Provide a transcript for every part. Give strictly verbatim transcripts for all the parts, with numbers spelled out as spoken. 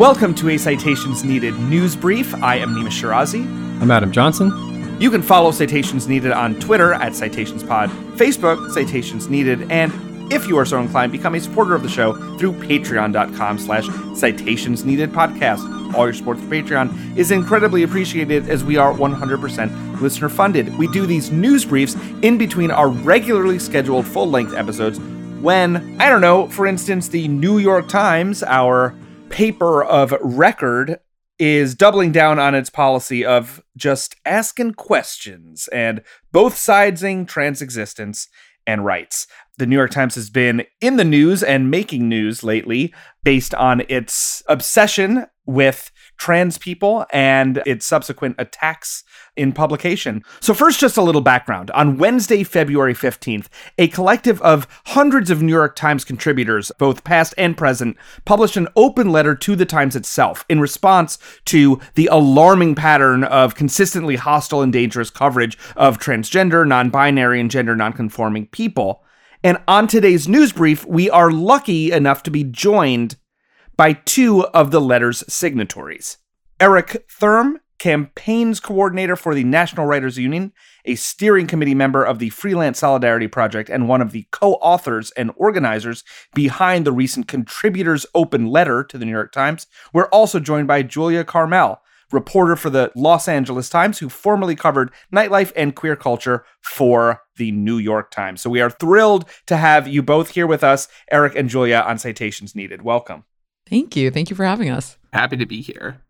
Welcome to a Citations Needed News Brief. I am Nima Shirazi. I'm Adam Johnson. You can follow Citations Needed on Twitter at CitationsPod, Facebook, Citations Needed, and if you are so inclined, become a supporter of the show through patreon.com slash citations needed podcast. All your support for Patreon is incredibly appreciated as we are one hundred percent listener funded. We do these news briefs in between our regularly scheduled full-length episodes when, I don't know, for instance, the New York Times, our paper of record, is doubling down on its policy of just asking questions and both sidesing transexistence and rights. The New York Times has been in the news and making news lately based on its obsession with trans people and its subsequent attacks in publication. So first, just a little background. On Wednesday, February fifteenth, a collective of hundreds of New York Times contributors, both past and present, published an open letter to the Times itself in response to the alarming pattern of consistently hostile and dangerous coverage of transgender, non-binary, and gender non-conforming people. And on today's news brief, we are lucky enough to be joined by two of the letter's signatories. Eric Thurm, campaigns coordinator for the National Writers Union, a steering committee member of the Freelance Solidarity Project, and one of the co-authors and organizers behind the recent Contributors Open Letter to the New York Times. We're also joined by Julia Carmel, reporter for the Los Angeles Times, who formerly covered nightlife and queer culture for the New York Times. So we are thrilled to have you both here with us, Eric and Julia, on Citations Needed. Welcome. Thank you. Thank you for having us. Happy to be here.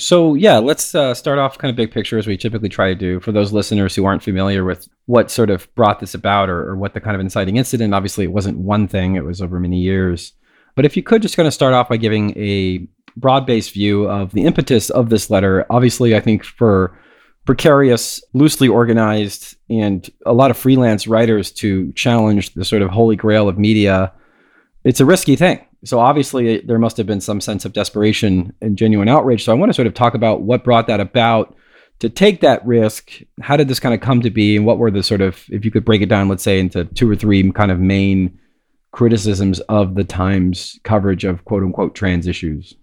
So yeah, let's uh, start off kind of big picture, as we typically try to do. For those listeners who aren't familiar with what sort of brought this about, or, or what the kind of inciting incident, obviously it wasn't one thing, it was over many years. But if you could just kind of start off by giving a broad-based view of the impetus of this letter. Obviously, I think for precarious, loosely organized, and a lot of freelance writers to challenge the sort of holy grail of media, it's a risky thing. So obviously, it, there must have been some sense of desperation and genuine outrage. So I want to sort of talk about what brought that about to take that risk. How did this kind of come to be? And what were the sort of, if you could break it down, let's say, into two or three kind of main criticisms of the Times coverage of quote unquote trans issues?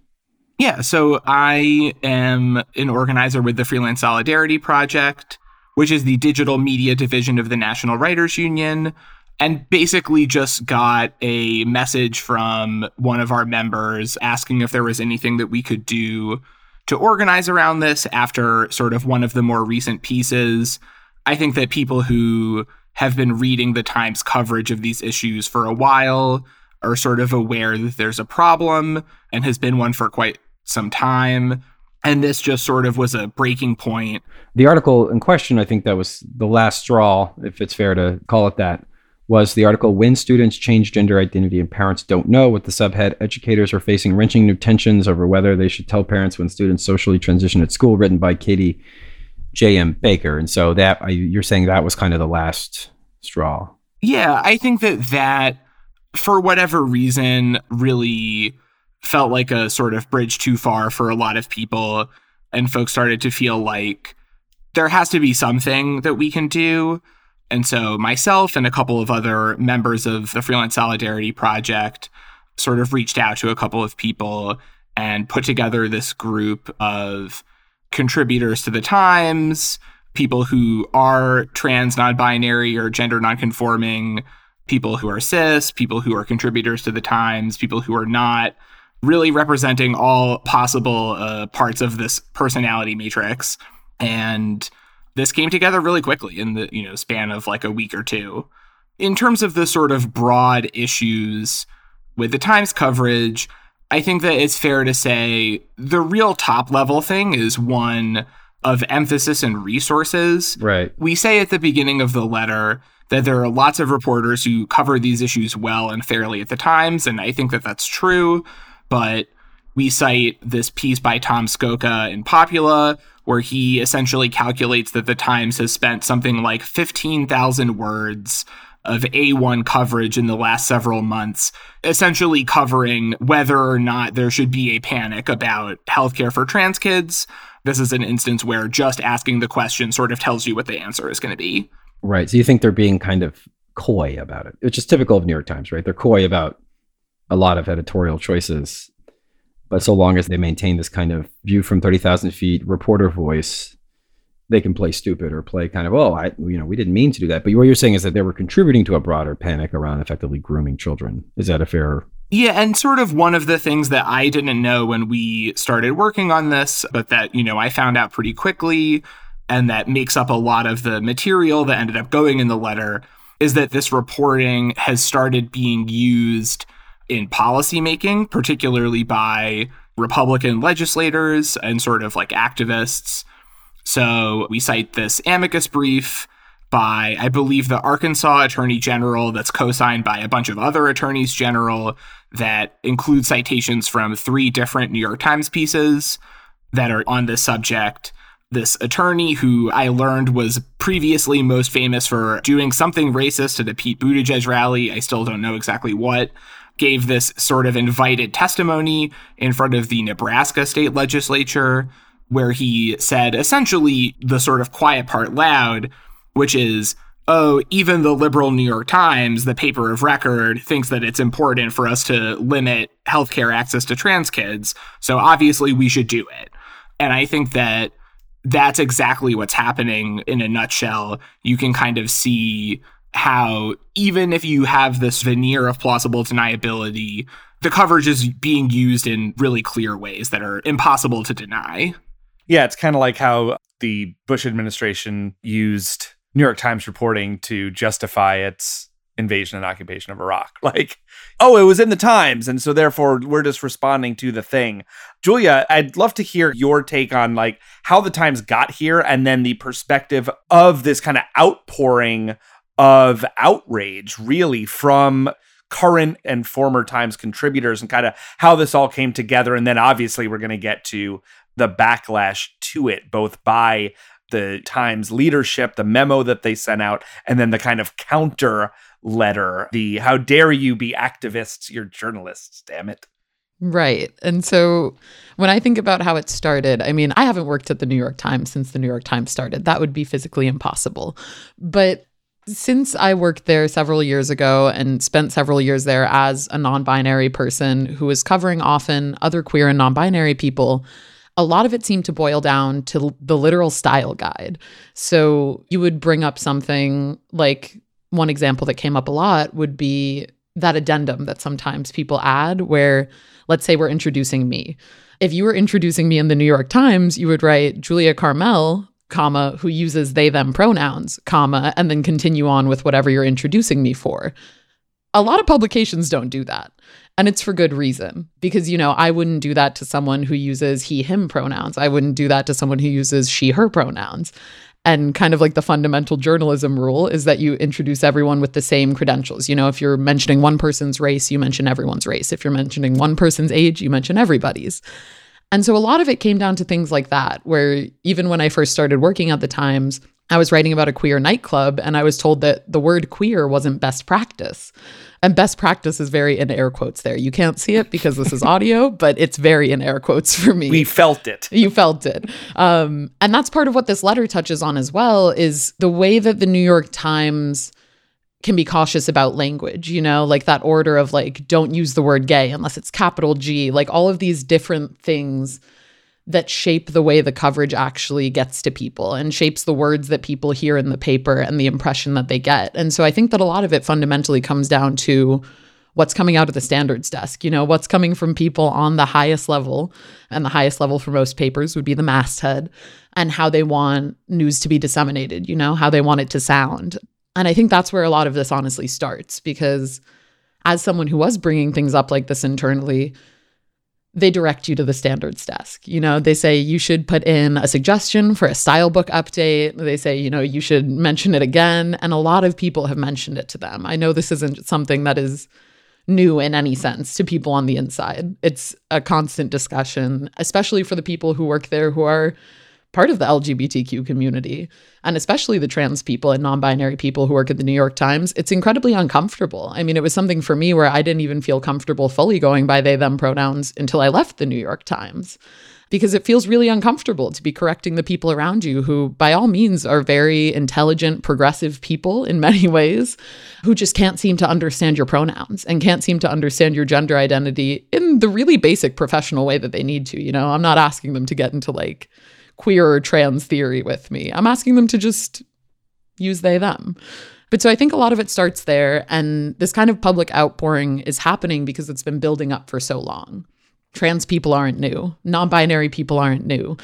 Yeah, so I am an organizer with the Freelance Solidarity Project, which is the digital media division of the National Writers Union, and basically just got a message from one of our members asking if there was anything that we could do to organize around this after sort of one of the more recent pieces. I think that people who have been reading the Times coverage of these issues for a while are sort of aware that there's a problem and has been one for quite some time, and this just sort of was a breaking point. The article in question, I think that was the last straw, if it's fair to call it that, was the article "When Students Change Gender Identity and Parents Don't Know," with the subhead "Educators Are Facing Wrenching New Tensions Over Whether They Should Tell Parents When Students Socially Transition at School," written by Katie J. M. Baker. And so that, you're saying that was kind of the last straw. Yeah, I think that that, for whatever reason, really felt like a sort of bridge too far for a lot of people, and folks started to feel like there has to be something that we can do. And so myself and a couple of other members of the Freelance Solidarity Project sort of reached out to a couple of people and put together this group of contributors to the Times, people who are trans, non-binary, or gender non-conforming, people who are cis, people who are contributors to the Times, people who are not, really representing all possible uh, parts of this personality matrix. And this came together really quickly in the, you know, span of like a week or two. In terms of the sort of broad issues with the Times coverage, I think that it's fair to say the real top level thing is one of emphasis and resources. Right. We say at the beginning of the letter that there are lots of reporters who cover these issues well and fairly at the Times, and I think that that's true, but we cite this piece by Tom Skoka in Popula, where he essentially calculates that the Times has spent something like fifteen thousand words of A one coverage in the last several months, essentially covering whether or not there should be a panic about healthcare for trans kids. This is an instance where just asking the question sort of tells you what the answer is going to be. Right. So you think they're being kind of coy about it, which is typical of New York Times, right? They're coy about a lot of editorial choices. But so long as they maintain this kind of view from thirty thousand feet reporter voice, they can play stupid or play kind of, oh, I, you know, we didn't mean to do that. But what you're saying is that they were contributing to a broader panic around effectively grooming children. Is that a fair? Yeah. And sort of one of the things that I didn't know when we started working on this, but that, you know, I found out pretty quickly, and that makes up a lot of the material that ended up going in the letter, is that this reporting has started being used in policymaking, particularly by Republican legislators and sort of like activists. So we cite this amicus brief by, I believe, the Arkansas Attorney General that's co-signed by a bunch of other attorneys general that includes citations from three different New York Times pieces that are on this subject. This attorney, who I learned was previously most famous for doing something racist at a Pete Buttigieg rally, I still don't know exactly what, gave this sort of invited testimony in front of the Nebraska state legislature, where he said essentially the sort of quiet part loud, which is, oh, even the liberal New York Times, the paper of record, thinks that it's important for us to limit healthcare access to trans kids. So obviously we should do it. And I think that that's exactly what's happening in a nutshell. You can kind of see how even if you have this veneer of plausible deniability, the coverage is being used in really clear ways that are impossible to deny. Yeah, it's kind of like how the Bush administration used New York Times reporting to justify its invasion and occupation of Iraq. Like, oh, it was in the Times, and so therefore we're just responding to the thing. Julia, I'd love to hear your take on like how the Times got here and then the perspective of this kind of outpouring of outrage, really, from current and former Times contributors and kind of how this all came together. And then obviously we're going to get to the backlash to it, both by the Times leadership, the memo that they sent out, and then the kind of counter letter, the how dare you be activists, you're journalists, damn it. Right. And so when I think about how it started, I mean, I haven't worked at the New York Times since the New York Times started. That would be physically impossible. But since I worked there several years ago and spent several years there as a non-binary person who was covering often other queer and non-binary people, a lot of it seemed to boil down to the literal style guide. So you would bring up something like, one example that came up a lot would be that addendum that sometimes people add where, let's say we're introducing me. If you were introducing me in the New York Times, you would write Julia Carmel, comma, who uses they, them pronouns, comma, and then continue on with whatever you're introducing me for. A lot of publications don't do that. And it's for good reason, because, you know, I wouldn't do that to someone who uses he, him pronouns. I wouldn't do that to someone who uses she, her pronouns. And kind of like the fundamental journalism rule is that you introduce everyone with the same credentials. You know, if you're mentioning one person's race, you mention everyone's race. If you're mentioning one person's age, you mention everybody's. And so a lot of it came down to things like that, where even when I first started working at the Times, I was writing about a queer nightclub, and I was told that the word queer wasn't best practice. And best practice is very in air quotes there. You can't see it because this is audio, but it's very in air quotes for me. We felt it. You felt it. Um, and that's part of what this letter touches on as well, is the way that the New York Times can be cautious about language, you know, like that order of like, don't use the word gay unless it's capital G, like all of these different things that shape the way the coverage actually gets to people and shapes the words that people hear in the paper and the impression that they get. And so I think that a lot of it fundamentally comes down to what's coming out of the standards desk, you know, what's coming from people on the highest level, and the highest level for most papers would be the masthead, and how they want news to be disseminated, you know, how they want it to sound. And I think that's where a lot of this honestly starts, because as someone who was bringing things up like this internally, they direct you to the standards desk. You know, they say you should put in a suggestion for a style book update. They say, you know, you should mention it again. And a lot of people have mentioned it to them. I know this isn't something that is new in any sense to people on the inside. It's a constant discussion, especially for the people who work there who are part of the L G B T Q community, and especially the trans people and non-binary people who work at the New York Times. It's incredibly uncomfortable. I mean, it was something for me where I didn't even feel comfortable fully going by they, them pronouns until I left the New York Times. because it feels really uncomfortable to be correcting the people around you who, by all means, are very intelligent, progressive people in many ways, who just can't seem to understand your pronouns and can't seem to understand your gender identity in the really basic professional way that they need to. You know, I'm not asking them to get into like queer or trans theory with me. I'm asking them to just use they, them. But so I think a lot of it starts there. And this kind of public outpouring is happening because it's been building up for so long. Trans people aren't new. Non-binary people aren't new.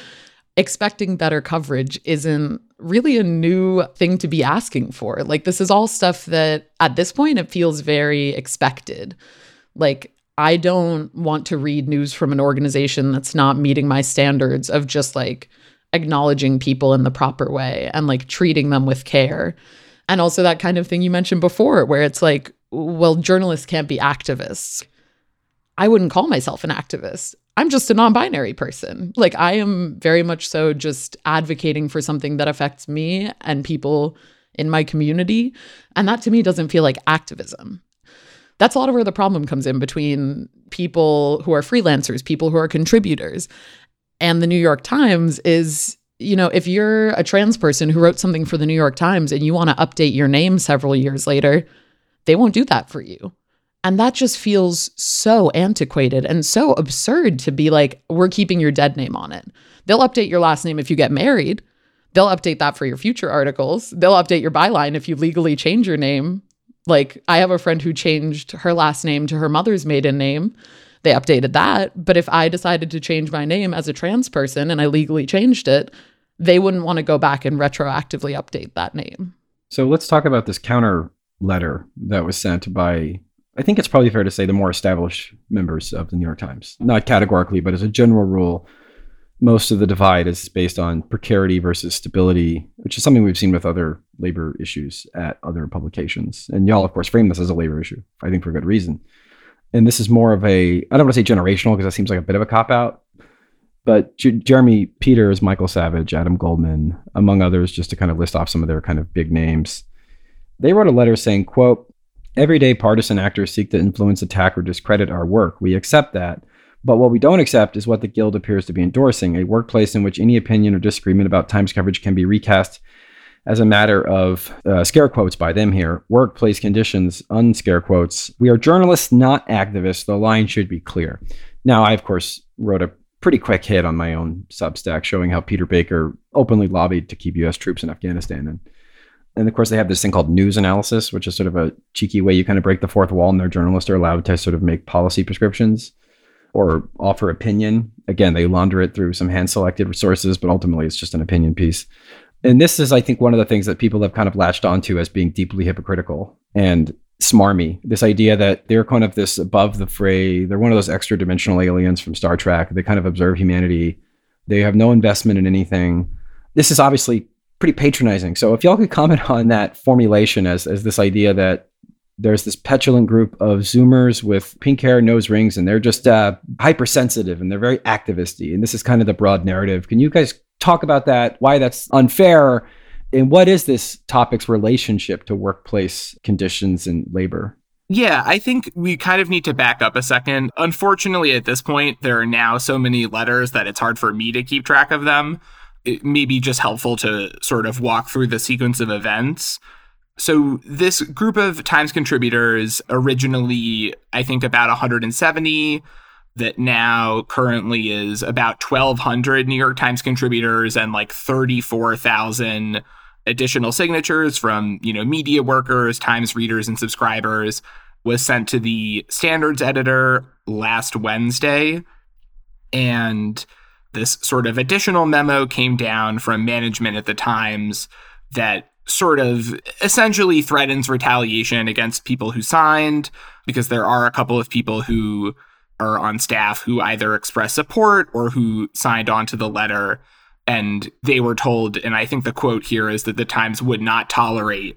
Expecting better coverage isn't really a new thing to be asking for. Like, this is all stuff that at this point, it feels very expected. Like, I don't want to read news from an organization that's not meeting my standards of just like acknowledging people in the proper way and like treating them with care. And also that kind of thing you mentioned before, where it's like, well, journalists can't be activists. I wouldn't call myself an activist. I'm just a non-binary person. Like, I am very much so just advocating for something that affects me and people in my community. And that to me doesn't feel like activism. That's a lot of where the problem comes in between people who are freelancers, people who are contributors, and the New York Times is, you know, if you're a trans person who wrote something for the New York Times and you want to update your name several years later, they won't do that for you. And that just feels so antiquated and so absurd to be like, we're keeping your dead name on it. They'll update your last name if you get married. They'll update that for your future articles. They'll update your byline if you legally change your name. Like, I have a friend who changed her last name to her mother's maiden name. They updated that. But if I decided to change my name as a trans person and I legally changed it, they wouldn't want to go back and retroactively update that name. So let's talk about this counter letter that was sent by, I think it's probably fair to say, the more established members of the New York Times. Not categorically, but as a general rule, most of the divide is based on precarity versus stability, which is something we've seen with other labor issues at other publications. And y'all, of course, frame this as a labor issue, I think for good reason. And this is more of a, I don't want to say generational because that seems like a bit of a cop-out, but J- Jeremy Peters, Michael Savage, Adam Goldman, among others, just to kind of list off some of their kind of big names. They wrote a letter saying, quote, "Everyday partisan actors seek to influence, attack, or discredit our work. We accept that. But what we don't accept is what the Guild appears to be endorsing, a workplace in which any opinion or disagreement about Times coverage can be recast as a matter of, uh, scare quotes by them here, workplace conditions, unscare quotes. We are journalists, not activists. The line should be clear." Now, I, of course, wrote a pretty quick hit on my own Substack showing how Peter Baker openly lobbied to keep U S troops in Afghanistan. And, and of course, they have this thing called news analysis, which is sort of a cheeky way you kind of break the fourth wall, and their journalists are allowed to sort of make policy prescriptions or offer opinion. Again, they launder it through some hand-selected sources, but ultimately it's just an opinion piece. And this is, I think, one of the things that people have kind of latched onto as being deeply hypocritical and smarmy. This idea that they're kind of this above the fray. They're one of those extra dimensional aliens from Star Trek. They kind of observe humanity. They have no investment in anything. This is obviously pretty patronizing. So if y'all could comment on that formulation as, as this idea that there's this petulant group of Zoomers with pink hair, nose rings, and they're just uh, hypersensitive and they're very activisty. And this is kind of the broad narrative. Can you guys talk about that, why that's unfair, and what is this topic's relationship to workplace conditions and labor? Yeah, I think we kind of need to back up a second. Unfortunately, at this point, there are now so many letters that it's hard for me to keep track of them. It may be just helpful to sort of walk through the sequence of events. So this group of Times contributors, originally, I think about one hundred seventy, that now currently is about twelve hundred New York Times contributors and like thirty-four thousand additional signatures from, you know, media workers, Times readers, and subscribers, was sent to the standards editor last Wednesday. And this sort of additional memo came down from management at the Times that sort of essentially threatens retaliation against people who signed, because there are a couple of people who are on staff who either expressed support or who signed on to the letter, and they were told, and I think the quote here is that the Times would not tolerate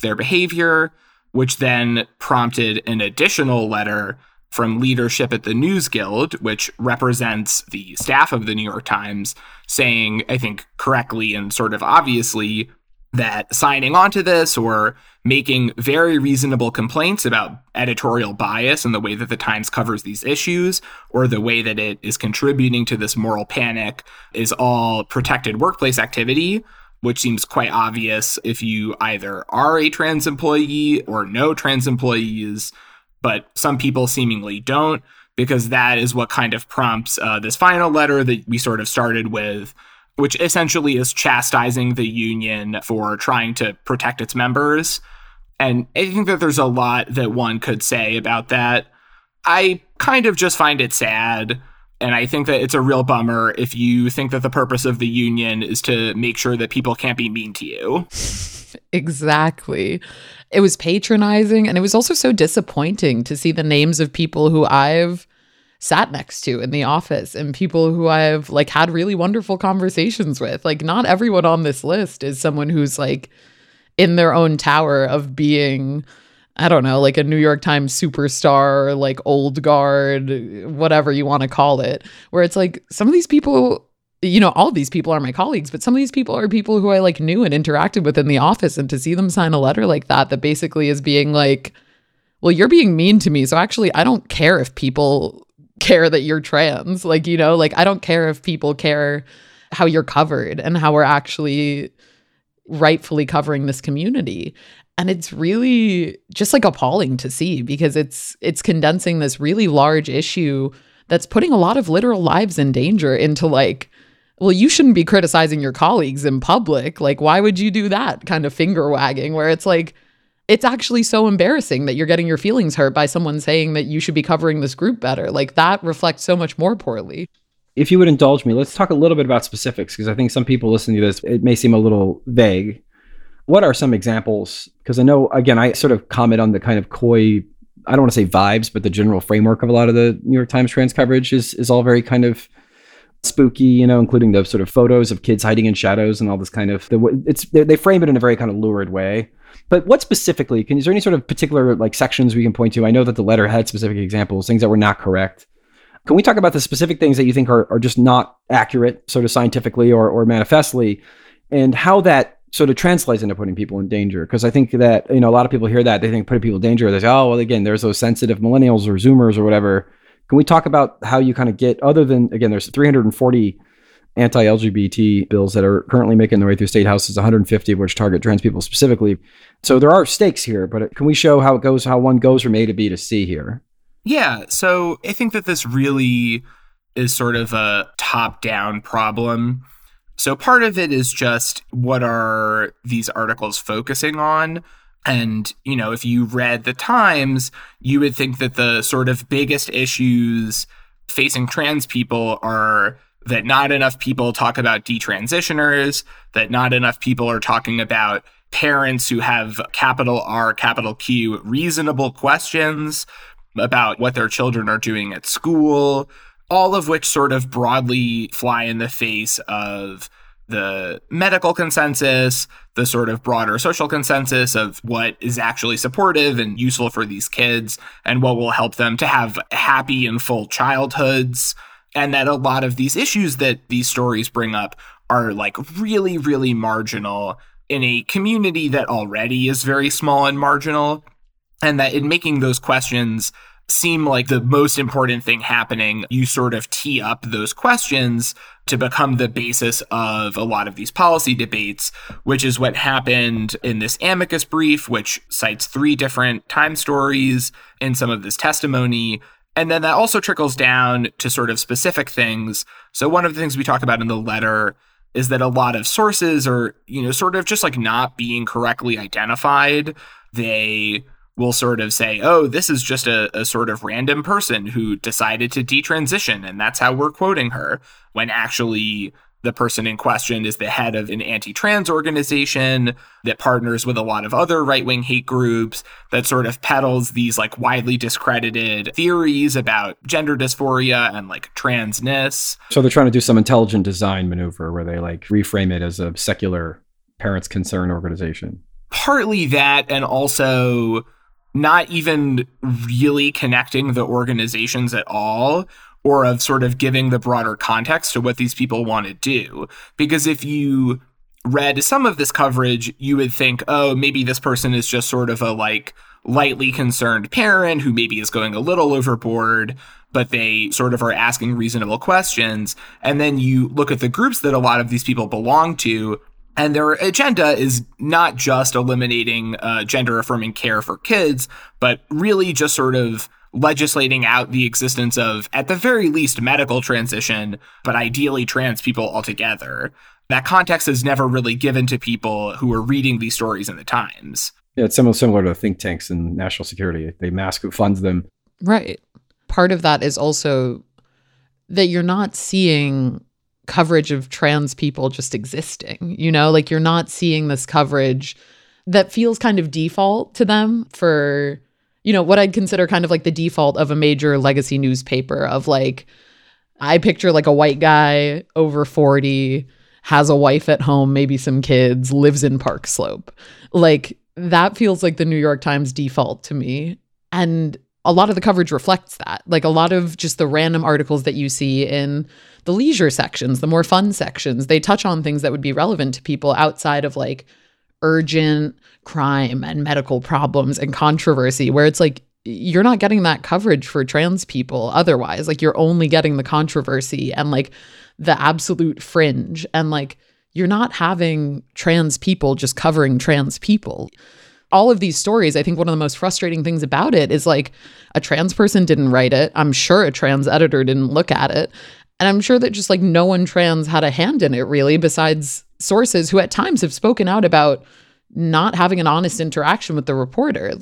their behavior, which then prompted an additional letter from leadership at the News Guild, which represents the staff of the New York Times, saying, I think correctly and sort of obviously, that signing onto this or making very reasonable complaints about editorial bias and the way that the Times covers these issues or the way that it is contributing to this moral panic is all protected workplace activity, which seems quite obvious if you either are a trans employee or know trans employees, but some people seemingly don't, because that is what kind of prompts uh, this final letter that we sort of started with, which essentially is chastising the union for trying to protect its members. And I think that there's a lot that one could say about that. I kind of just find it sad, and I think that it's a real bummer if you think that the purpose of the union is to make sure that people can't be mean to you. Exactly. It was patronizing, and it was also so disappointing to see the names of people who I've sat next to in the office and people who I've like had really wonderful conversations with. Like, not everyone on this list is someone who's like in their own tower of being, I don't know, like a New York Times superstar, like old guard, whatever you want to call it, where it's like some of these people, you know, all these people are my colleagues, but some of these people are people who I like knew and interacted with in the office. And to see them sign a letter like that, that basically is being like, well, you're being mean to me. So actually, I don't care if people care that you're trans, like, you know, like I don't care if people care how you're covered and how we're actually rightfully covering this community. And it's really just like appalling to see, because it's it's condensing this really large issue that's putting a lot of literal lives in danger into like, well, you shouldn't be criticizing your colleagues in public, like why would you do that kind of finger wagging, where it's like, it's actually so embarrassing that you're getting your feelings hurt by someone saying that you should be covering this group better. Like, that reflects so much more poorly. If you would indulge me, let's talk a little bit about specifics, because I think some people listening to this, it may seem a little vague. What are some examples? Because I know, again, I sort of comment on the kind of coy, I don't want to say vibes, but the general framework of a lot of the New York Times trans coverage is is all very kind of spooky, you know, including the sort of photos of kids hiding in shadows and all this kind of, the, it's they, they frame it in a very kind of lurid way. But what specifically, can, is there any sort of particular like sections we can point to? I know that the letter had specific examples, things that were not correct. Can we talk about the specific things that you think are, are just not accurate, sort of scientifically or, or manifestly, and how that sort of translates into putting people in danger? Because I think that, you know, a lot of people hear that, they think putting people in danger, they say, oh, well, again, there's those sensitive millennials or Zoomers or whatever. Can we talk about how you kind of get, other than, again, there's three hundred forty anti-L G B T bills that are currently making their way through state houses, one hundred fifty of which target trans people specifically. So there are stakes here, but can we show how it goes, how one goes from A to B to C here? Yeah. So I think that this really is sort of a top-down problem. So part of it is just, what are these articles focusing on? And, you know, if you read the Times, you would think that the sort of biggest issues facing trans people are that not enough people talk about detransitioners, that not enough people are talking about parents who have capital R, capital Q, reasonable questions about what their children are doing at school, all of which sort of broadly fly in the face of the medical consensus, the sort of broader social consensus of what is actually supportive and useful for these kids and what will help them to have happy and full childhoods. And that a lot of these issues that these stories bring up are like really, really marginal in a community that already is very small and marginal. And that in making those questions seem like the most important thing happening, you sort of tee up those questions to become the basis of a lot of these policy debates, which is what happened in this amicus brief, which cites three different Times stories in some of this testimony. And then that also trickles down to sort of specific things. So one of the things we talk about in the letter is that a lot of sources are, you know, sort of just like not being correctly identified. They will sort of say, oh, this is just a, a sort of random person who decided to detransition, and that's how we're quoting her, when actually the person in question is the head of an anti-trans organization that partners with a lot of other right-wing hate groups that sort of peddles these like widely discredited theories about gender dysphoria and like transness. So they're trying to do some intelligent design maneuver where they like reframe it as a secular parents' concern organization. Partly that, and also not even really connecting the organizations at all, or of sort of giving the broader context to what these people want to do. Because if you read some of this coverage, you would think, oh, maybe this person is just sort of a like lightly concerned parent who maybe is going a little overboard, but they sort of are asking reasonable questions. And then you look at the groups that a lot of these people belong to, and their agenda is not just eliminating uh, gender-affirming care for kids, but really just sort of legislating out the existence of, at the very least, medical transition, but ideally trans people altogether. That context is never really given to people who are reading these stories in the Times. Yeah, it's somewhat similar to think tanks and national security. They mask who funds them. Right. Part of that is also that you're not seeing coverage of trans people just existing, you know, like you're not seeing this coverage that feels kind of default to them for, you know, what I'd consider kind of like the default of a major legacy newspaper of like, I picture like a white guy over forty, has a wife at home, maybe some kids, lives in Park Slope. Like that feels like the New York Times default to me. And a lot of the coverage reflects that. Like a lot of just the random articles that you see in the leisure sections, the more fun sections, they touch on things that would be relevant to people outside of like urgent crime and medical problems and controversy, where it's like, you're not getting that coverage for trans people otherwise. Like you're only getting the controversy and like the absolute fringe. And like, you're not having trans people just covering trans people. All of these stories, I think one of the most frustrating things about it is like a trans person didn't write it. I'm sure a trans editor didn't look at it. And I'm sure that just like no one trans had a hand in it really, besides sources who at times have spoken out about not having an honest interaction with the reporter.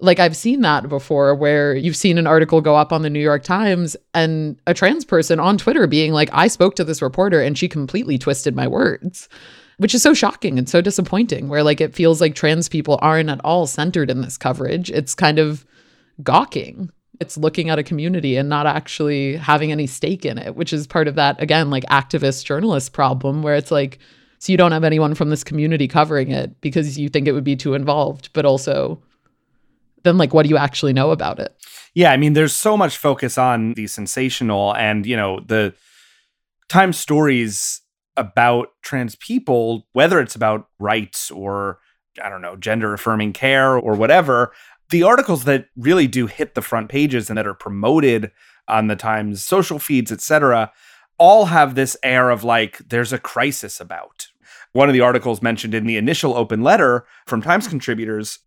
Like I've seen that before where you've seen an article go up on the New York Times and a trans person on Twitter being like, I spoke to this reporter and she completely twisted my words. Which is so shocking and so disappointing, where like it feels like trans people aren't at all centered in this coverage. It's kind of gawking. It's looking at a community and not actually having any stake in it, which is part of that, again, like activist journalist problem where it's like, so you don't have anyone from this community covering it because you think it would be too involved, but also then like, what do you actually know about it? Yeah, I mean, there's so much focus on the sensational and, you know, the Times stories about trans people, whether it's about rights or, I don't know, gender-affirming care or whatever, the articles that really do hit the front pages and that are promoted on the Times social feeds, et cetera, all have this air of like, there's a crisis about. One of the articles mentioned in the initial open letter from Times contributors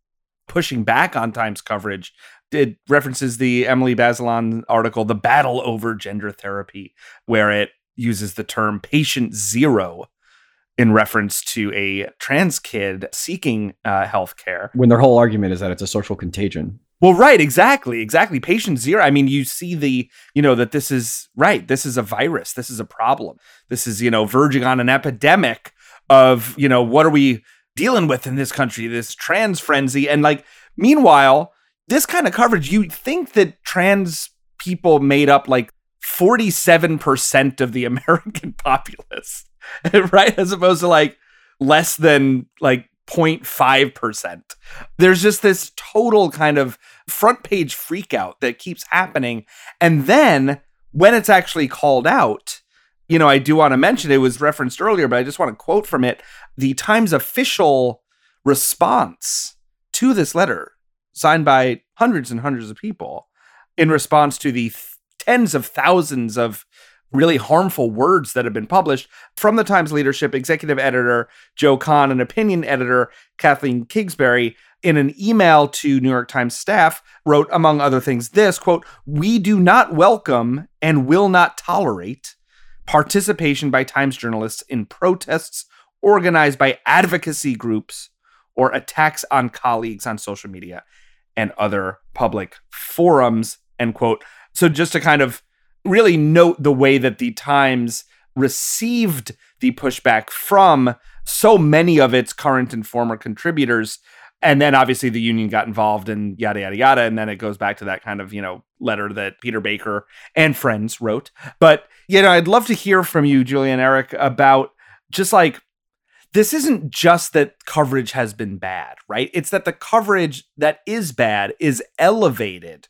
pushing back on Times coverage, it references the Emily Bazelon article, The Battle Over Gender Therapy, where it uses the term patient zero in reference to a trans kid seeking uh, health care. When their whole argument is that it's a social contagion. Well, right, exactly, exactly. Patient zero. I mean, you see the, you know, that this is, right, this is a virus. This is a problem. This is, you know, verging on an epidemic of, you know, what are we dealing with in this country, this trans frenzy. And like, meanwhile, this kind of coverage, you think that trans people made up like forty-seven percent of the American populace, right? As opposed to like less than like zero point five percent. There's just this total kind of front page freakout that keeps happening. And then when it's actually called out, you know, I do want to mention it was referenced earlier, but I just want to quote from it. The Times official response to this letter, signed by hundreds and hundreds of people in response to the th- tens of thousands of really harmful words that have been published from the Times leadership, executive editor Joe Kahn, and opinion editor Kathleen Kingsbury, in an email to New York Times staff, wrote, among other things, this, quote, "We do not welcome and will not tolerate participation by Times journalists in protests organized by advocacy groups or attacks on colleagues on social media and other public forums," end quote. So just to kind of really note the way that the Times received the pushback from so many of its current and former contributors. And then obviously the union got involved and yada, yada, yada. And then it goes back to that kind of, you know, letter that Peter Baker and friends wrote. But, you know, I'd love to hear from you, Julia and Eric, about just like, this isn't just that coverage has been bad, right? It's that the coverage that is bad is elevated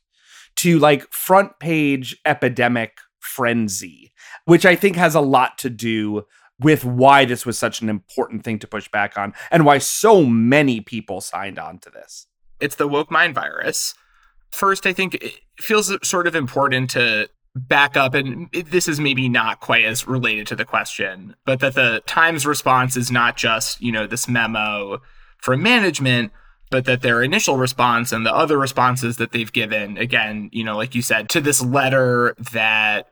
to like front page epidemic frenzy, which I think has a lot to do with why this was such an important thing to push back on and why so many people signed on to this. It's the woke mind virus. First, I think it feels sort of important to back up, and this is maybe not quite as related to the question, but that the Times response is not just, you know, this memo from management, but that their initial response and the other responses that they've given, again, you know, like you said, to this letter that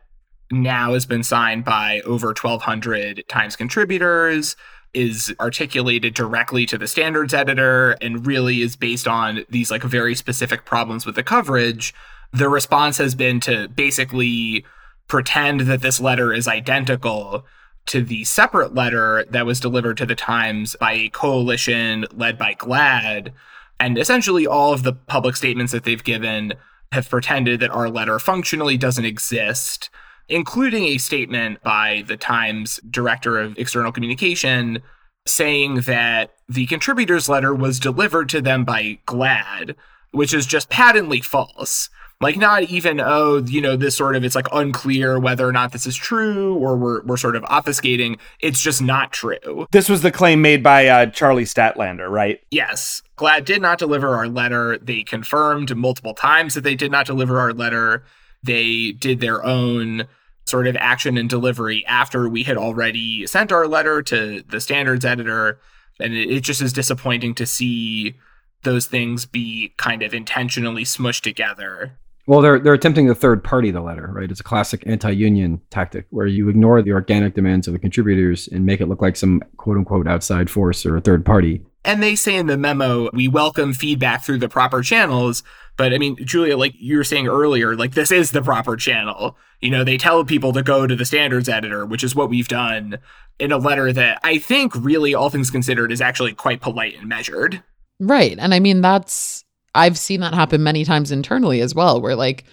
now has been signed by over twelve hundred Times contributors, is articulated directly to the standards editor, and really is based on these like very specific problems with the coverage. The response has been to basically pretend that this letter is identical to the separate letter that was delivered to the Times by a coalition led by GLAAD. And essentially all of the public statements that they've given have pretended that our letter functionally doesn't exist, including a statement by the Times director of external communication saying that the contributors' letter was delivered to them by GLAAD, which is just patently false. Like, not even, oh, you know, this sort of, it's like unclear whether or not this is true, or we're we're sort of obfuscating. It's just not true. This was the claim made by uh, Charlie Statlander, right? Yes. GLAAD did not deliver our letter. They confirmed multiple times that they did not deliver our letter. They did their own sort of action and delivery after we had already sent our letter to the standards editor. And it, it just is disappointing to see those things be kind of intentionally smushed together. Well, they're they're attempting to third party the letter, right? It's a classic anti-union tactic where you ignore the organic demands of the contributors and make it look like some quote unquote outside force or a third party. And they say in the memo, we welcome feedback through the proper channels. But I mean, Julia, like you were saying earlier, like this is the proper channel. You know, they tell people to go to the standards editor, which is what we've done in a letter that I think really, all things considered, is actually quite polite and measured. Right. And I mean, that's, I've seen that happen many times internally as well, where like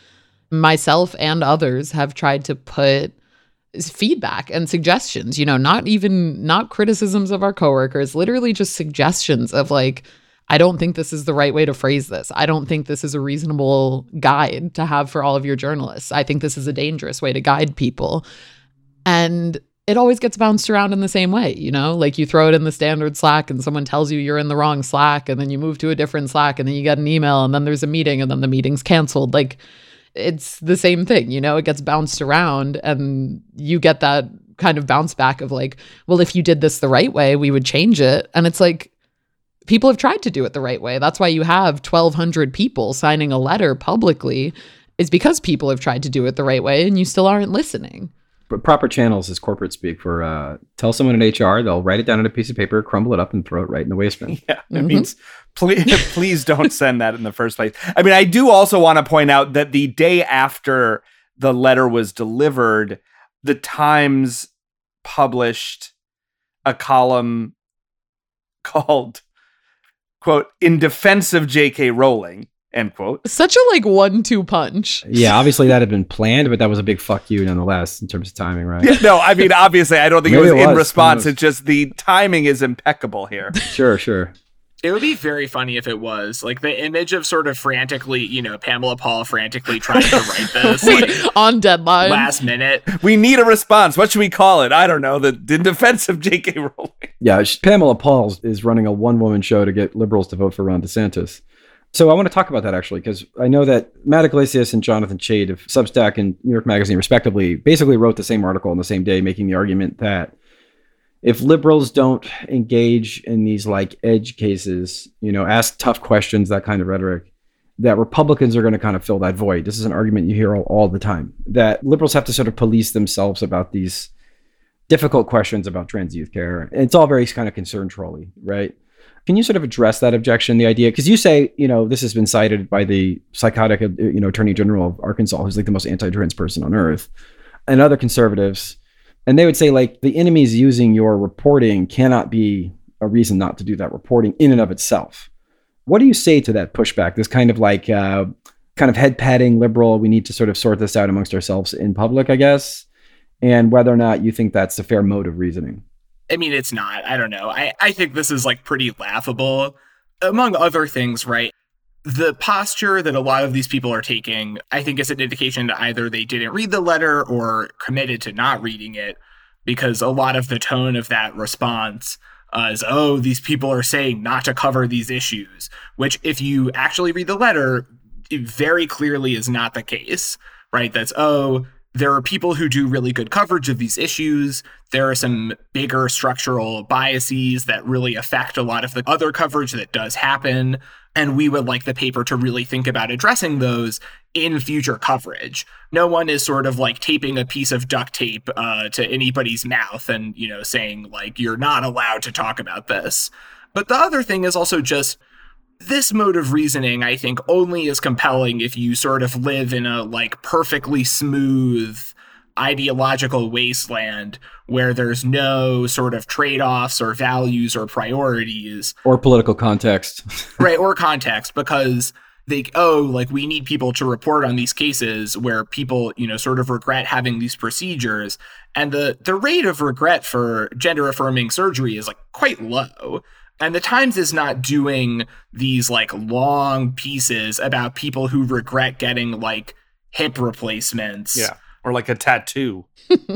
myself and others have tried to put feedback and suggestions, you know, not even, not criticisms of our coworkers, literally just suggestions of like, I don't think this is the right way to phrase this. I don't think this is a reasonable guide to have for all of your journalists. I think this is a dangerous way to guide people. And it always gets bounced around in the same way, you know, like you throw it in the standard Slack and someone tells you you're in the wrong Slack, and then you move to a different Slack, and then you get an email, and then there's a meeting, and then the meeting's canceled. Like, it's the same thing, you know, it gets bounced around, and you get that kind of bounce back of like, well, if you did this the right way, we would change it. And it's like, people have tried to do it the right way. That's why you have twelve hundred people signing a letter publicly, is because people have tried to do it the right way and you still aren't listening. But proper channels is corporate speak for uh, tell someone in H R, they'll write it down on a piece of paper, crumble it up, and throw it right in the waste bin. Yeah, mm-hmm. It means please, please don't send that in the first place. I mean, I do also want to point out that the day after the letter was delivered, the Times published a column called, quote, "In Defense of J K. Rowling," end quote. Such a like one two punch. Yeah, obviously that had been planned, but that was a big fuck you nonetheless in terms of timing, right? Yeah, no, I mean, obviously, I don't think it was, it was in response. It was. It's just the timing is impeccable here. Sure, sure. It would be very funny if it was. Like the image of sort of frantically, you know, Pamela Paul frantically trying to write this. Like, on deadline. Last minute. We need a response. What should we call it? I don't know. The, the defense of J K. Rowling. Yeah, she, Pamela Paul is running a one-woman show to get liberals to vote for Ron DeSantis. So I want to talk about that, actually, because I know that Matt Iglesias and Jonathan Chait of Substack and New York Magazine, respectively, basically wrote the same article on the same day, making the argument that if liberals don't engage in these like edge cases, you know, ask tough questions, that kind of rhetoric, that Republicans are going to kind of fill that void. This is an argument you hear all, all the time, that liberals have to sort of police themselves about these difficult questions about trans youth care. And it's all very kind of concern trolley, right? Can you sort of address that objection, the idea? Because you say, you know, this has been cited by the psychotic, you know, Attorney General of Arkansas, who's like the most anti-trans person on earth, and other conservatives. And they would say, like, the enemies using your reporting cannot be a reason not to do that reporting in and of itself. What do you say to that pushback? This kind of like uh, kind of head patting liberal, we need to sort of sort this out amongst ourselves in public, I guess, and whether or not you think that's a fair mode of reasoning. I mean, it's not. I don't know. I, I think this is like pretty laughable, among other things, right? The posture that a lot of these people are taking, I think, is an indication that either they didn't read the letter or committed to not reading it, because a lot of the tone of that response uh, is, oh, these people are saying not to cover these issues, which if you actually read the letter, it very clearly is not the case, right? That's, oh, there are people who do really good coverage of these issues. There are some bigger structural biases that really affect a lot of the other coverage that does happen. And we would like the paper to really think about addressing those in future coverage. No one is sort of like taping a piece of duct tape uh, to anybody's mouth and, you know, saying like, you're not allowed to talk about this. But the other thing is also just this mode of reasoning, I think, only is compelling if you sort of live in a like perfectly smooth ideological wasteland where there's no sort of trade-offs or values or priorities. Or political context. Right, or context, because they, oh, like we need people to report on these cases where people, you know, sort of regret having these procedures. And the, the rate of regret for gender-affirming surgery is like quite low. And the Times is not doing these like long pieces about people who regret getting like hip replacements. Yeah. Or like a tattoo.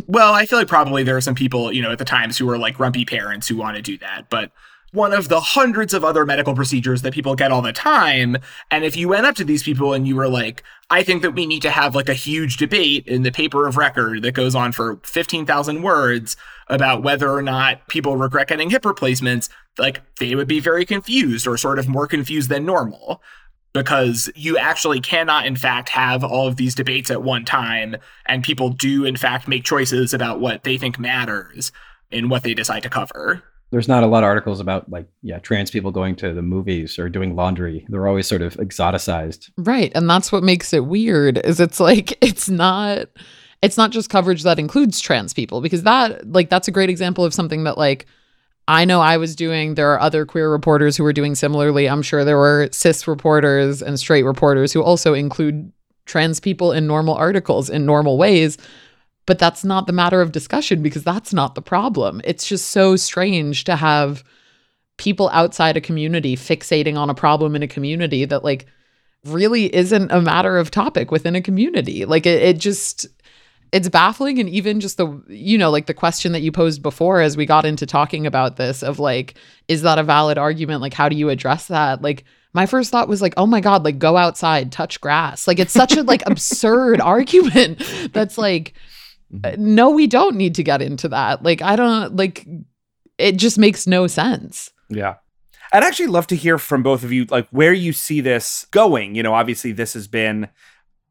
Well, I feel like probably there are some people, you know, at the Times who are like grumpy parents who want to do that. But one of the hundreds of other medical procedures that people get all the time. And if you went up to these people and you were like, I think that we need to have like a huge debate in the paper of record that goes on for fifteen thousand words about whether or not people regret getting hip replacements, like they would be very confused or sort of more confused than normal. Because you actually cannot, in fact, have all of these debates at one time, and people do, in fact, make choices about what they think matters in what they decide to cover. There's not a lot of articles about, like, yeah, trans people going to the movies or doing laundry. They're always sort of exoticized. Right, and that's what makes it weird, is it's like, it's not, it's not just coverage that includes trans people, because that, like, that's a great example of something that, like, I know I was doing, there are other queer reporters who were doing similarly. I'm sure there were cis reporters and straight reporters who also include trans people in normal articles in normal ways. But that's not the matter of discussion because that's not the problem. It's just so strange to have people outside a community fixating on a problem in a community that like really isn't a matter of topic within a community. Like it, it just... It's baffling. And even just the, you know, like the question that you posed before as we got into talking about this of like, is that a valid argument? Like, how do you address that? Like, my first thought was like, oh my God, like go outside, touch grass. Like, it's such a like absurd argument that's like, no, we don't need to get into that. Like, I don't like, it just makes no sense. Yeah. I'd actually love to hear from both of you, like where you see this going. You know, obviously this has been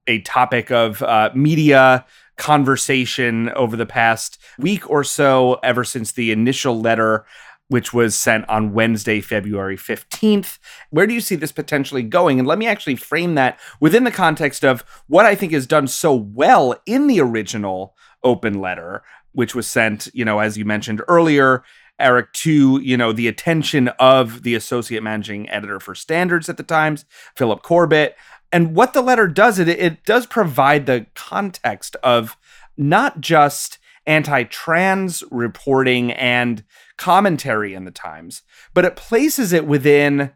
a topic of uh, media conversation over the past week or so, ever since the initial letter, which was sent on Wednesday, February fifteenth. Where do you see this potentially going? And let me actually frame that within the context of what I think is done so well in the original open letter, which was sent, you know, as you mentioned earlier, Eric, to, you know, the attention of the associate managing editor for Standards at the Times, Philip Corbett. And what the letter does, it it does provide the context of not just anti-trans reporting and commentary in the Times, but it places it within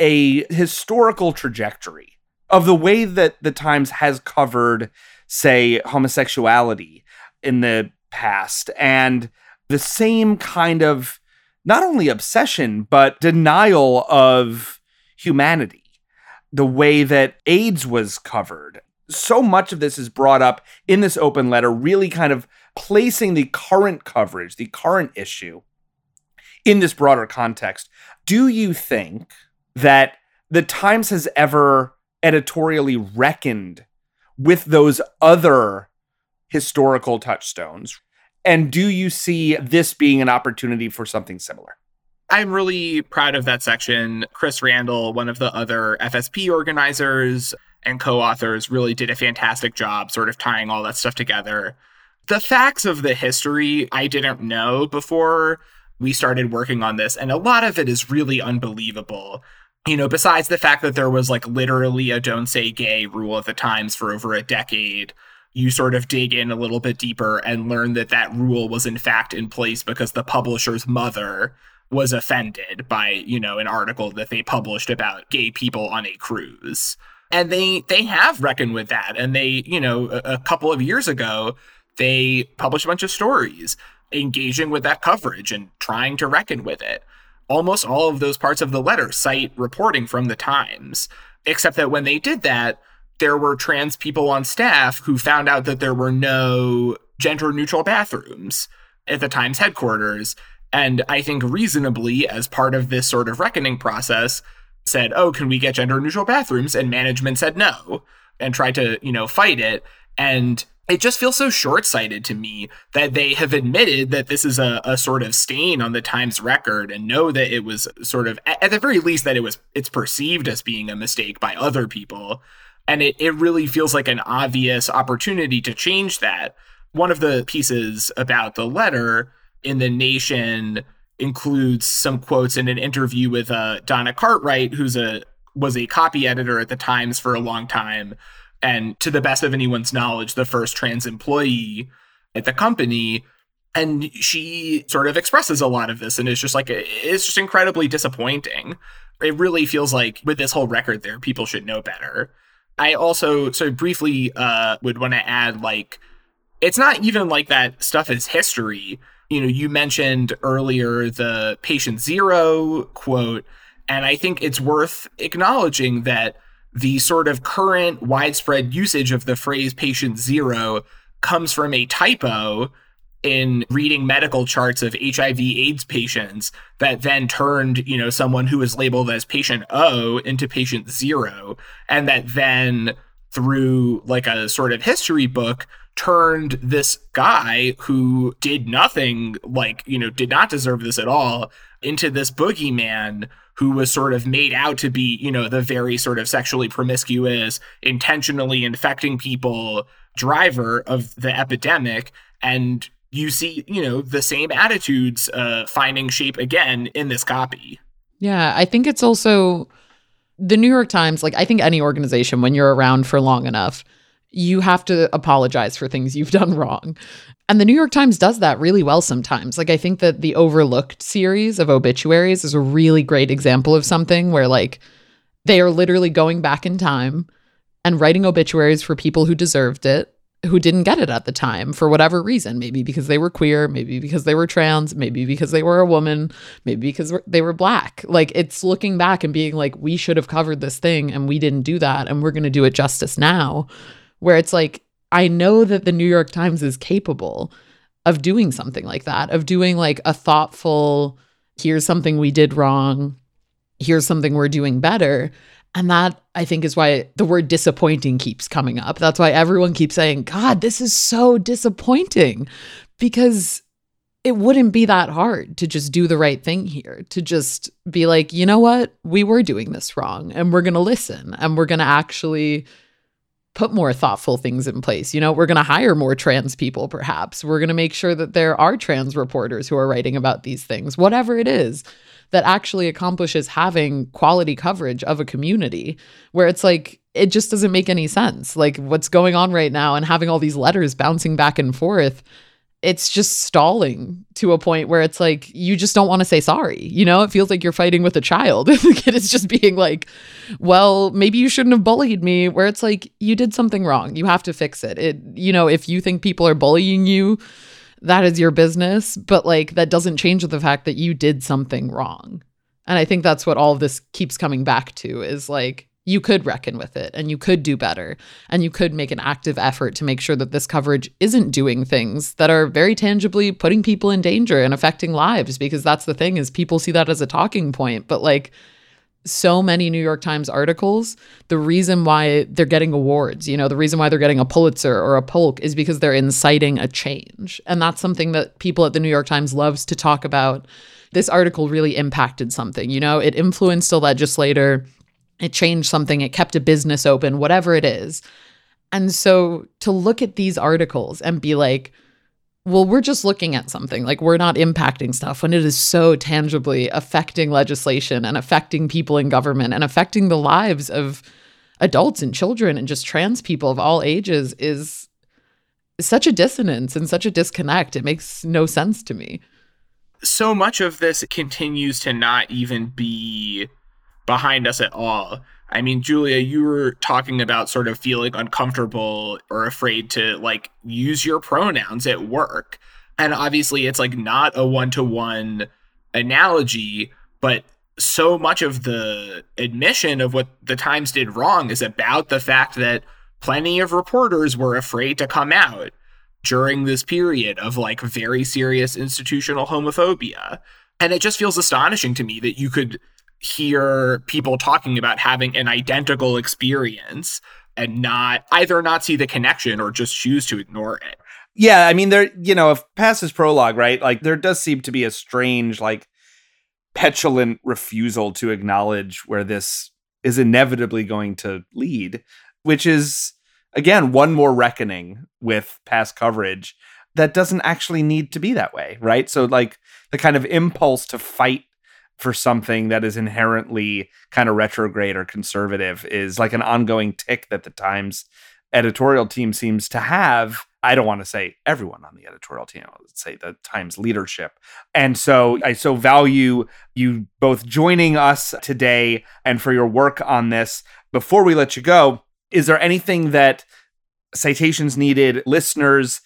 a historical trajectory of the way that the Times has covered, say, homosexuality in the past, and the same kind of not only obsession, but denial of humanity. The way that AIDS was covered. So much of this is brought up in this open letter, really kind of placing the current coverage, the current issue in this broader context. Do you think that the Times has ever editorially reckoned with those other historical touchstones? And do you see this being an opportunity for something similar? I'm really proud of that section. Chris Randall, one of the other F S P organizers and co-authors, really did a fantastic job sort of tying all that stuff together. The facts of the history I didn't know before we started working on this, and a lot of it is really unbelievable. You know, besides the fact that there was like literally a don't say gay rule at the Times for over a decade, you sort of dig in a little bit deeper and learn that that rule was in fact in place because the publisher's mother was offended by, you know, an article that they published about gay people on a cruise. And they they have reckoned with that. And they, you know, a, a couple of years ago, they published a bunch of stories engaging with that coverage and trying to reckon with it. Almost all of those parts of the letter cite reporting from the Times, except that when they did that, there were trans people on staff who found out that there were no gender-neutral bathrooms at the Times headquarters. And I think reasonably, as part of this sort of reckoning process, said, oh, can we get gender-neutral bathrooms? And management said no and tried to, you know, fight it. And it just feels so short-sighted to me that they have admitted that this is a, a sort of stain on the Times record and know that it was sort of, at the very least, that it was it's perceived as being a mistake by other people. And it, it really feels like an obvious opportunity to change that. One of the pieces about the letter in The Nation includes some quotes in an interview with uh, Donna Cartwright, who's a was a copy editor at the Times for a long time, and to the best of anyone's knowledge, the first trans employee at the company. And she sort of expresses a lot of this, and it's just like, it's just incredibly disappointing. It really feels like with this whole record there, people should know better. I also so briefly uh, would want to add, like, it's not even like that stuff is history. You know, you mentioned earlier the Patient Zero quote, and I think it's worth acknowledging that the sort of current widespread usage of the phrase Patient Zero comes from a typo in reading medical charts of H I V AIDS patients that then turned, you know, someone who was labeled as Patient O into Patient Zero, and that then through like a sort of history book turned this guy who did nothing, like, you know, did not deserve this at all, into this boogeyman who was sort of made out to be, you know, the very sort of sexually promiscuous, intentionally infecting people driver of the epidemic. And you see, you know, the same attitudes uh, finding shape again in this copy. Yeah, I think it's also the New York Times, like I think any organization, when you're around for long enough, you have to apologize for things you've done wrong. And the New York Times does that really well sometimes. Like, I think that the Overlooked series of obituaries is a really great example of something where, like, they are literally going back in time and writing obituaries for people who deserved it, who didn't get it at the time for whatever reason, maybe because they were queer, maybe because they were trans, maybe because they were a woman, maybe because they were Black. Like, it's looking back and being like, we should have covered this thing and we didn't do that, and we're going to do it justice now. Where it's like, I know that the New York Times is capable of doing something like that, of doing like a thoughtful, here's something we did wrong, here's something we're doing better. And that, I think, is why the word disappointing keeps coming up. That's why everyone keeps saying, God, this is so disappointing, because it wouldn't be that hard to just do the right thing here, to just be like, you know what, we were doing this wrong, and we're going to listen, and we're going to actually put more thoughtful things in place. You know, we're going to hire more trans people, perhaps. We're going to make sure that there are trans reporters who are writing about these things, whatever it is that actually accomplishes having quality coverage of a community, where it's like, it just doesn't make any sense. Like, what's going on right now and having all these letters bouncing back and forth, it's just stalling to a point where it's like, you just don't want to say sorry. You know, it feels like you're fighting with a child. The kid is just being like, well, maybe you shouldn't have bullied me, where it's like, you did something wrong. You have to fix it. It, you know, if you think people are bullying you, that is your business. But like, that doesn't change the fact that you did something wrong. And I think that's what all of this keeps coming back to, is like, you could reckon with it, and you could do better, and you could make an active effort to make sure that this coverage isn't doing things that are very tangibly putting people in danger and affecting lives, because that's the thing, is people see that as a talking point. But like, so many New York Times articles, the reason why they're getting awards, you know, the reason why they're getting a Pulitzer or a Polk is because they're inciting a change. And that's something that people at the New York Times loves to talk about. This article really impacted something, you know, it influenced a legislator, it changed something, it kept a business open, whatever it is. And so to look at these articles and be like, well, we're just looking at something, like we're not impacting stuff, when it is so tangibly affecting legislation and affecting people in government and affecting the lives of adults and children and just trans people of all ages, is such a dissonance and such a disconnect. It makes no sense to me. So much of this continues to not even be behind us at all. I mean, Julia, you were talking about sort of feeling uncomfortable or afraid to, like, use your pronouns at work. And obviously it's like not a one-to-one analogy, but so much of the admission of what the Times did wrong is about the fact that plenty of reporters were afraid to come out during this period of like very serious institutional homophobia. And it just feels astonishing to me that you could hear people talking about having an identical experience and not either not see the connection or just choose to ignore it. Yeah, I mean, there, you know, if past this prologue, right, like there does seem to be a strange, like petulant refusal to acknowledge where this is inevitably going to lead, which is, again, one more reckoning with past coverage that doesn't actually need to be that way, right? So like the kind of impulse to fight for something that is inherently kind of retrograde or conservative is like an ongoing tick that the Times editorial team seems to have. I don't want to say everyone on the editorial team, I'll say the Times leadership. And so I so value you both joining us today and for your work on this. Before we let you go, is there anything that Citations Needed listeners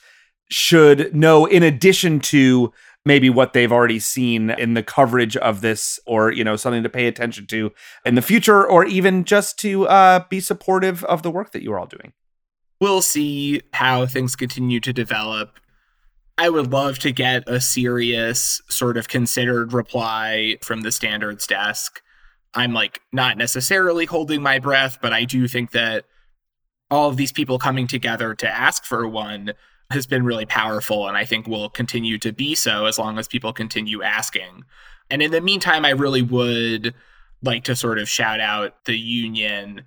should know in addition to maybe what they've already seen in the coverage of this, or, you know, something to pay attention to in the future, or even just to uh, be supportive of the work that you're all doing? We'll see how things continue to develop. I would love to get a serious sort of considered reply from the standards desk. I'm like not necessarily holding my breath, but I do think that all of these people coming together to ask for one has been really powerful, and I think will continue to be so as long as people continue asking. And in the meantime, I really would like to sort of shout out the union.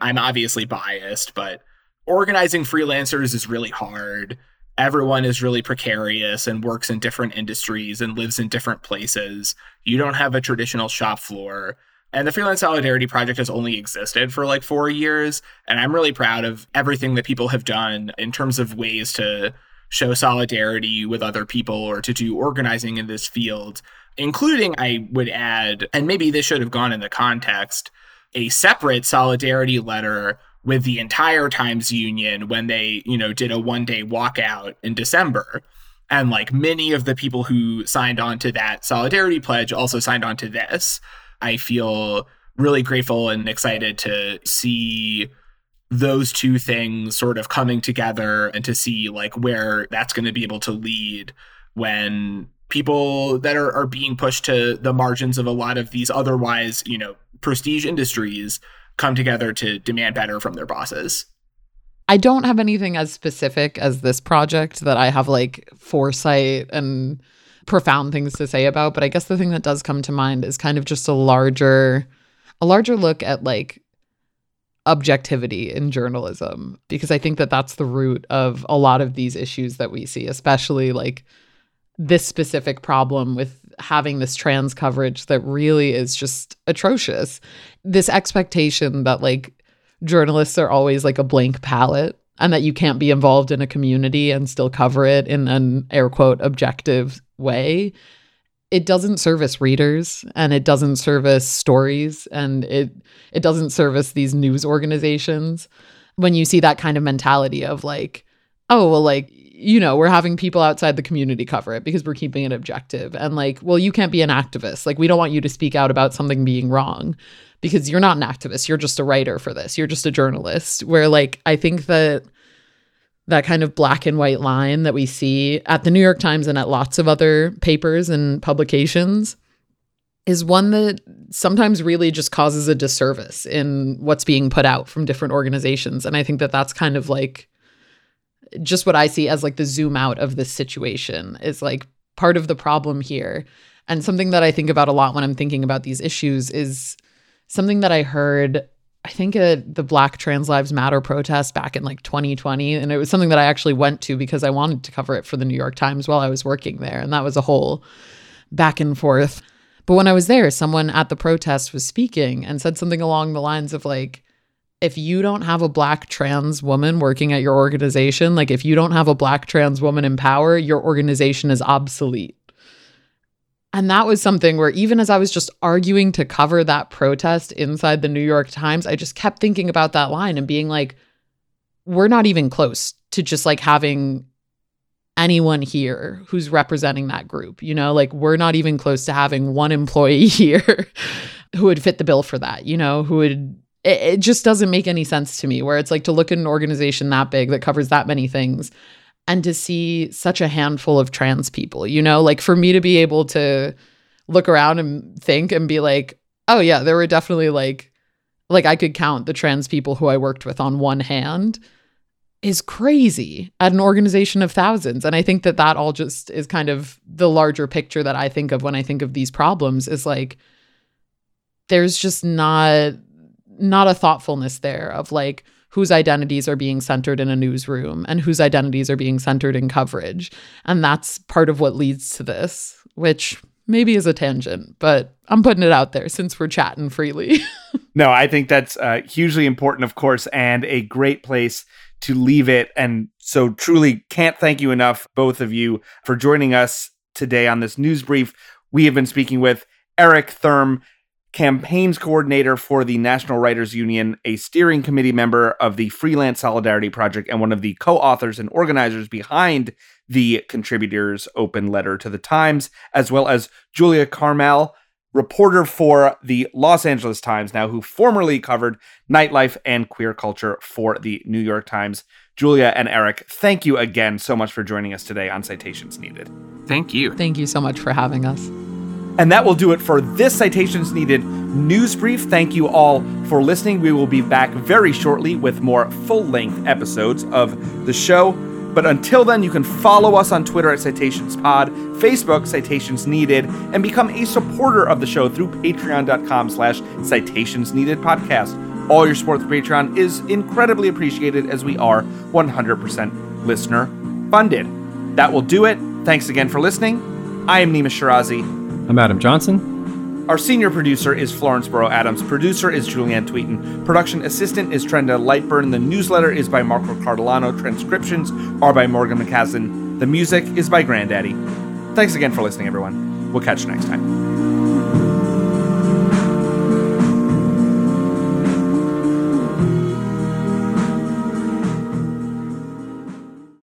I'm obviously biased, but organizing freelancers is really hard. Everyone is really precarious and works in different industries and lives in different places. You don't have a traditional shop floor. And the Freelance Solidarity Project has only existed for like four years. And I'm really proud of everything that people have done in terms of ways to show solidarity with other people or to do organizing in this field, including, I would add, and maybe this should have gone in the context, a separate solidarity letter with the entire Times Union when they, you know, did a one-day walkout in December. And like many of the people who signed on to that solidarity pledge also signed on to this. I feel really grateful and excited to see those two things sort of coming together and to see like where that's going to be able to lead when people that are, are being pushed to the margins of a lot of these otherwise, you know, prestige industries come together to demand better from their bosses. I don't have anything as specific as this project that I have like foresight and profound things to say about, but I guess the thing that does come to mind is kind of just a larger a larger look at like objectivity in journalism, because I think that that's the root of a lot of these issues that we see, especially like this specific problem with having this trans coverage that really is just atrocious. This expectation that like journalists are always like a blank palette, and that you can't be involved in a community and still cover it in an air quote objective way. It doesn't service readers, and it doesn't service stories, and it it doesn't service these news organizations. When you see that kind of mentality of like, oh, well, like, you know, we're having people outside the community cover it because we're keeping it objective. And like, well, you can't be an activist. Like, we don't want you to speak out about something being wrong because you're not an activist. You're just a writer for this. You're just a journalist. Where like, I think that that kind of black and white line that we see at the New York Times and at lots of other papers and publications is one that sometimes really just causes a disservice in what's being put out from different organizations. And I think that that's kind of like just what I see as like the zoom out of this situation is like part of the problem here. And something that I think about a lot when I'm thinking about these issues is something that I heard, I think at the Black Trans Lives Matter protest back in like twenty twenty. And it was something that I actually went to because I wanted to cover it for the New York Times while I was working there. And that was a whole back and forth. But when I was there, someone at the protest was speaking and said something along the lines of like, if you don't have a black trans woman working at your organization, like if you don't have a black trans woman in power, your organization is obsolete. And that was something where even as I was just arguing to cover that protest inside the New York Times, I just kept thinking about that line and being like, we're not even close to just like having anyone here who's representing that group. You know, like, we're not even close to having one employee here who would fit the bill for that, you know, who would, it, it just doesn't make any sense to me, where it's like, to look at an organization that big that covers that many things and to see such a handful of trans people, you know, like, for me to be able to look around and think and be like, oh yeah, there were definitely like, like I could count the trans people who I worked with on one hand is crazy at an organization of thousands. And I think that that all just is kind of the larger picture that I think of when I think of these problems, is like, there's just not, not a thoughtfulness there of like, whose identities are being centered in a newsroom and whose identities are being centered in coverage. And that's part of what leads to this, which maybe is a tangent, but I'm putting it out there since we're chatting freely. No, I think that's uh, hugely important, of course, and a great place to leave it. And so truly can't thank you enough, both of you, for joining us today on this news brief. We have been speaking with Eric Thurm, campaigns coordinator for the National Writers Union, a steering committee member of the Freelance Solidarity Project, and one of the co-authors and organizers behind the contributors' open letter to the Times, as well as Julia Carmel, reporter for the Los Angeles Times now, who formerly covered nightlife and queer culture for the New York Times. Julia and Eric, thank you again so much for joining us today on Citations Needed. Thank you. Thank you so much for having us. And that will do it for this Citations Needed news brief. Thank you all for listening. We will be back very shortly with more full-length episodes of the show. But until then, you can follow us on Twitter at CitationsPod, Facebook, Citations Needed, and become a supporter of the show through patreon.com slash Citations Needed Podcast. All your support through Patreon is incredibly appreciated, as we are one hundred percent listener funded. That will do it. Thanks again for listening. I am Nima Shirazi. I'm Adam Johnson. Our senior producer is Florence Burrow Adams. Producer is Julianne Tweeton. Production assistant is Trenda Lightburn. The newsletter is by Marco Cardellano. Transcriptions are by Morgan McCaslin. The music is by Grandaddy. Thanks again for listening, everyone. We'll catch you next time.